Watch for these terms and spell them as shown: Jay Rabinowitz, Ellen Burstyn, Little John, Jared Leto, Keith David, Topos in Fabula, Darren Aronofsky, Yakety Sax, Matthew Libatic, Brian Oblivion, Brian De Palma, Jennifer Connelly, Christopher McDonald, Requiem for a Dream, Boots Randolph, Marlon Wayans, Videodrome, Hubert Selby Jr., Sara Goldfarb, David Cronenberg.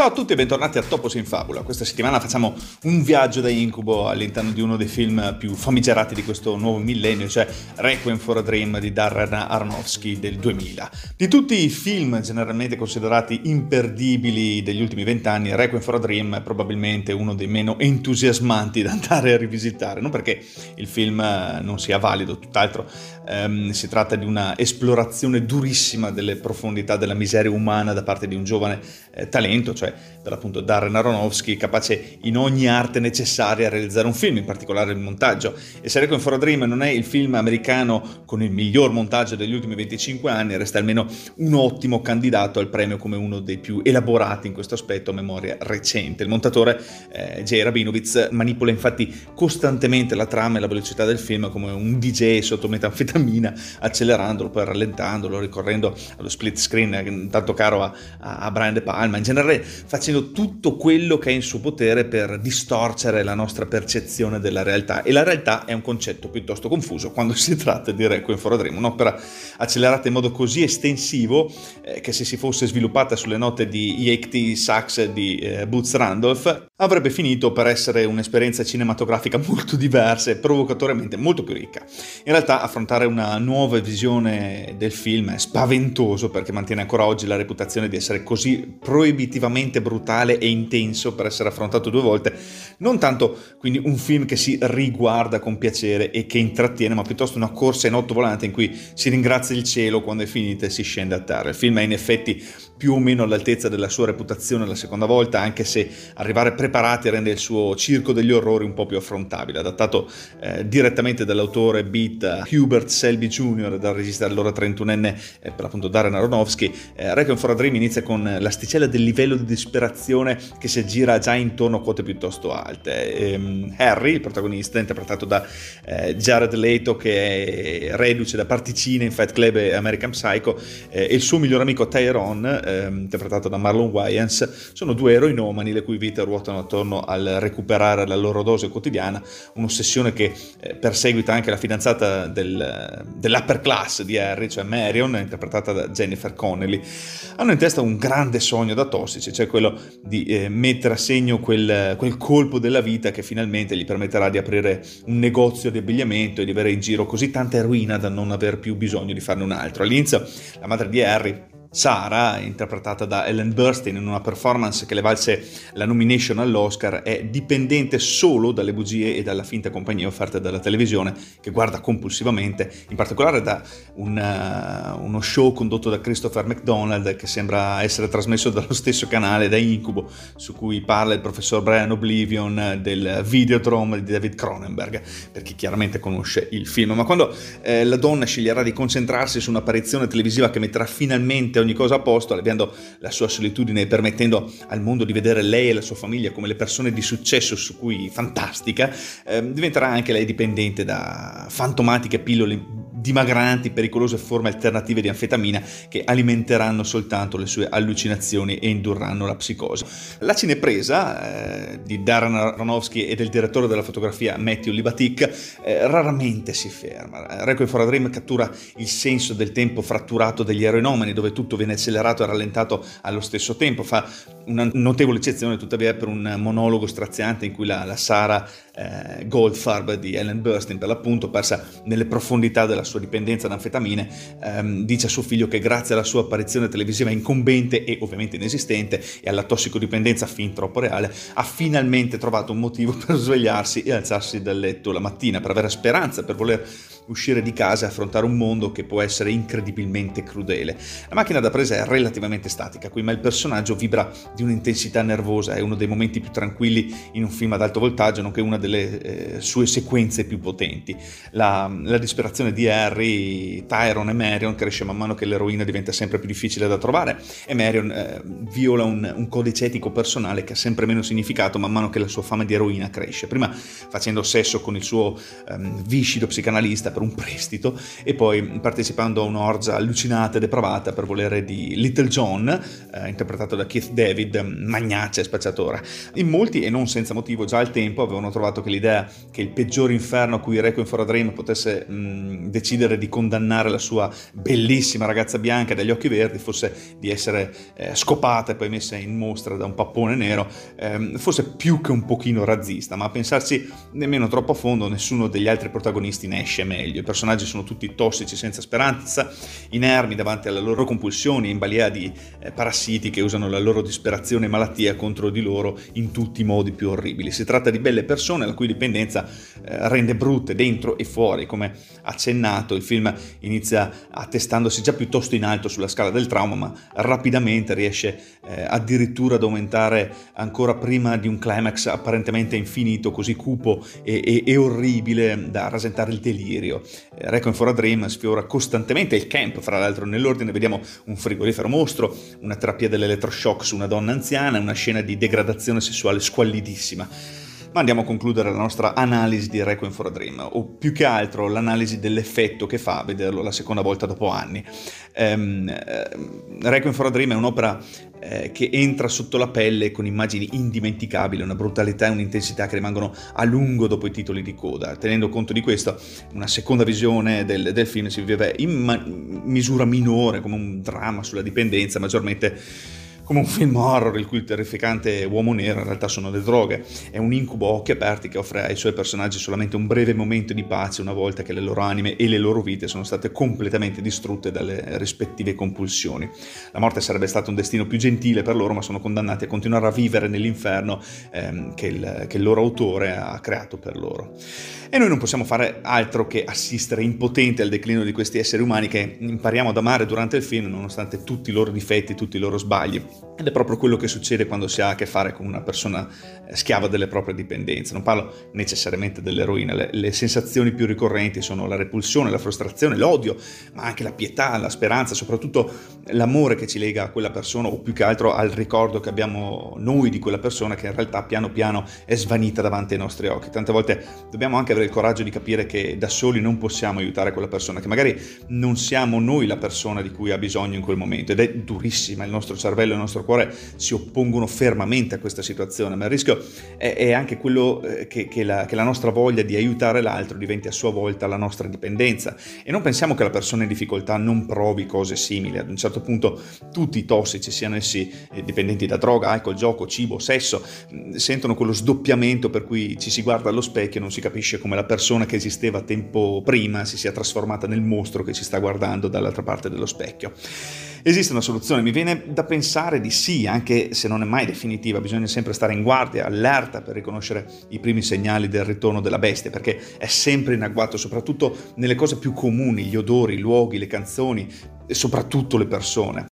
Ciao a tutti e bentornati a Topos in Fabula. Questa settimana facciamo un viaggio da incubo all'interno di uno dei film più famigerati di questo nuovo millennio, cioè Requiem for a Dream di Darren Aronofsky del 2000. Di tutti i film generalmente considerati imperdibili degli ultimi 20 anni, Requiem for a Dream è probabilmente uno dei meno entusiasmanti da andare a rivisitare, non perché il film non sia valido, tutt'altro, si tratta di una esplorazione durissima delle profondità della miseria umana da parte di un giovane talento, cioè dall'appunto Darren Aronofsky, capace in ogni arte necessaria a realizzare un film, in particolare il montaggio. E se Requiem for a Dream non è il film americano con il miglior montaggio degli ultimi 25 anni, resta almeno un ottimo candidato al premio come uno dei più elaborati in questo aspetto a memoria recente. Il montatore Jay Rabinowitz manipola infatti costantemente la trama e la velocità del film come un DJ sotto metanfetamina, accelerandolo, poi rallentandolo, ricorrendo allo split screen tanto caro a Brian De Palma, in generale facendo tutto quello che è in suo potere per distorcere la nostra percezione della realtà. E la realtà è un concetto piuttosto confuso quando si tratta di Requiem for a Dream, un'opera accelerata in modo così estensivo che, se si fosse sviluppata sulle note di Yakety Sax di Boots Randolph, avrebbe finito per essere un'esperienza cinematografica molto diversa e provocatoriamente molto più ricca. In realtà affrontare una nuova visione del film è spaventoso, perché mantiene ancora oggi la reputazione di essere così proibitivamente brutale e intenso per essere affrontato due volte, non tanto quindi un film che si riguarda con piacere e che intrattiene, ma piuttosto una corsa in otto volanti in cui si ringrazia il cielo quando è finita e si scende a terra. Il film è in effetti più o meno all'altezza della sua reputazione la seconda volta, anche se arrivare preparati rende il suo circo degli orrori un po' più affrontabile. Adattato direttamente dall'autore beat Hubert Selby Jr. e dal regista allora 31enne per l'appunto Darren Aronofsky, Requiem for a Dream inizia con l'asticella del livello di disperazione che si aggira già intorno a quote piuttosto alte. Harry, il protagonista, interpretato da Jared Leto, che è reduce da particine in Fight Club e American Psycho, e il suo miglior amico Tyrone, interpretato da Marlon Wayans, sono due eroinomani le cui vite ruotano attorno al recuperare la loro dose quotidiana, un'ossessione che perseguita anche la fidanzata dell'upper class di Harry, cioè Marion, interpretata da Jennifer Connelly. Hanno in testa un grande sogno da tossici, cioè quello di mettere a segno quel colpo della vita che finalmente gli permetterà di aprire un negozio di abbigliamento e di avere in giro così tanta eroina da non aver più bisogno di farne un altro. All'inizio la madre di Harry, Sara, interpretata da Ellen Burstyn, in una performance che le valse la nomination all'Oscar, è dipendente solo dalle bugie e dalla finta compagnia offerta dalla televisione, che guarda compulsivamente, in particolare da uno show condotto da Christopher McDonald, che sembra essere trasmesso dallo stesso canale, da Incubo, su cui parla il professor Brian Oblivion del Videodrome di David Cronenberg, per chi chiaramente conosce il film. Ma quando la donna sceglierà di concentrarsi su un'apparizione televisiva che metterà finalmente ogni cosa a posto, alleviando la sua solitudine e permettendo al mondo di vedere lei e la sua famiglia come le persone di successo su cui fantastica, diventerà anche lei dipendente da fantomatiche pillole dimagranti, pericolose forme alternative di anfetamina che alimenteranno soltanto le sue allucinazioni e indurranno la psicosi. La cinepresa di Darren Aronofsky e del direttore della fotografia Matthew Libatic raramente si ferma. Requiem for a Dream cattura il senso del tempo fratturato degli eroinomani, dove tutto viene accelerato e rallentato allo stesso tempo. Fa una notevole eccezione tuttavia per un monologo straziante in cui la Sara Goldfarb di Ellen Burstyn, per l'appunto persa nelle profondità della sua dipendenza da anfetamine, dice a suo figlio che grazie alla sua apparizione televisiva incombente e ovviamente inesistente e alla tossicodipendenza fin troppo reale, ha finalmente trovato un motivo per svegliarsi e alzarsi dal letto la mattina, per avere speranza, per voler uscire di casa e affrontare un mondo che può essere incredibilmente crudele. La macchina da presa è relativamente statica qui, ma il personaggio vibra di un'intensità nervosa. È uno dei momenti più tranquilli in un film ad alto voltaggio, nonché una delle sue sequenze più potenti. La disperazione di Harry, Tyrone e Marion cresce man mano che l'eroina diventa sempre più difficile da trovare, e Marion viola un codice etico personale che ha sempre meno significato man mano che la sua fame di eroina cresce, prima facendo sesso con il suo viscido psicanalista per un prestito e poi partecipando a un'orgia allucinata e depravata per volere di Little John, interpretato da Keith David, magnaccia e spacciatore. In molti, e non senza motivo, già al tempo avevano trovato che l'idea che il peggior inferno a cui Requiem for a Dream potesse decidere di condannare la sua bellissima ragazza bianca dagli occhi verdi fosse di essere scopata e poi messa in mostra da un pappone nero, fosse più che un pochino razzista, ma a pensarci nemmeno troppo a fondo nessuno degli altri protagonisti ne esce meglio. I personaggi sono tutti tossici senza speranza, inermi davanti alle loro compulsioni, in balia di parassiti che usano la loro disperazione e malattia contro di loro in tutti i modi più orribili. Si tratta di belle persone la cui dipendenza rende brutte dentro e fuori. Come accennato, il film inizia attestandosi già piuttosto in alto sulla scala del trauma, ma rapidamente riesce addirittura ad aumentare ancora prima di un climax apparentemente infinito, così cupo e orribile da rasentare il delirio. Requiem for a Dream sfiora costantemente il camp. Fra l'altro, nell'ordine vediamo un frigorifero mostro, una terapia dell'elettroshock su una donna anziana, una scena di degradazione sessuale squallidissima. Ma andiamo a concludere la nostra analisi di Requiem for a Dream, o più che altro l'analisi dell'effetto che fa vederlo la seconda volta dopo anni. Requiem for a Dream è un'opera che entra sotto la pelle con immagini indimenticabili, una brutalità e un'intensità che rimangono a lungo dopo i titoli di coda. Tenendo conto di questo, una seconda visione del film si vive in misura minore come un dramma sulla dipendenza, maggiormente come un film horror il cui terrificante uomo nero in realtà sono le droghe. È un incubo a occhi aperti che offre ai suoi personaggi solamente un breve momento di pace una volta che le loro anime e le loro vite sono state completamente distrutte dalle rispettive compulsioni. La morte sarebbe stato un destino più gentile per loro, ma sono condannati a continuare a vivere nell'inferno che il loro autore ha creato per loro. E noi non possiamo fare altro che assistere impotenti al declino di questi esseri umani che impariamo ad amare durante il film, nonostante tutti i loro difetti, tutti i loro sbagli. Ed è proprio quello che succede quando si ha a che fare con una persona schiava delle proprie dipendenze. Non parlo necessariamente dell'eroina, le sensazioni più ricorrenti sono la repulsione, la frustrazione, l'odio, ma anche la pietà, la speranza, soprattutto l'amore che ci lega a quella persona, o più che altro al ricordo che abbiamo noi di quella persona che in realtà piano piano è svanita davanti ai nostri occhi. Tante volte dobbiamo anche avere il coraggio di capire che da soli non possiamo aiutare quella persona, che magari non siamo noi la persona di cui ha bisogno in quel momento, ed è durissima. Il nostro cervello e il nostro cuore si oppongono fermamente a questa situazione, ma il rischio è anche quello che la nostra voglia di aiutare l'altro diventi a sua volta la nostra dipendenza. E non pensiamo che la persona in difficoltà non provi cose simili. Ad un certo punto tutti i tossici, siano essi dipendenti da droga, alcol, gioco, cibo, sesso, sentono quello sdoppiamento per cui ci si guarda allo specchio e non si capisce come la persona che esisteva tempo prima si sia trasformata nel mostro che ci sta guardando dall'altra parte dello specchio. Esiste una soluzione? Mi viene da pensare di sì, anche se non è mai definitiva. Bisogna sempre stare in guardia, allerta per riconoscere i primi segnali del ritorno della bestia, perché è sempre in agguato, soprattutto nelle cose più comuni, gli odori, i luoghi, le canzoni e soprattutto le persone.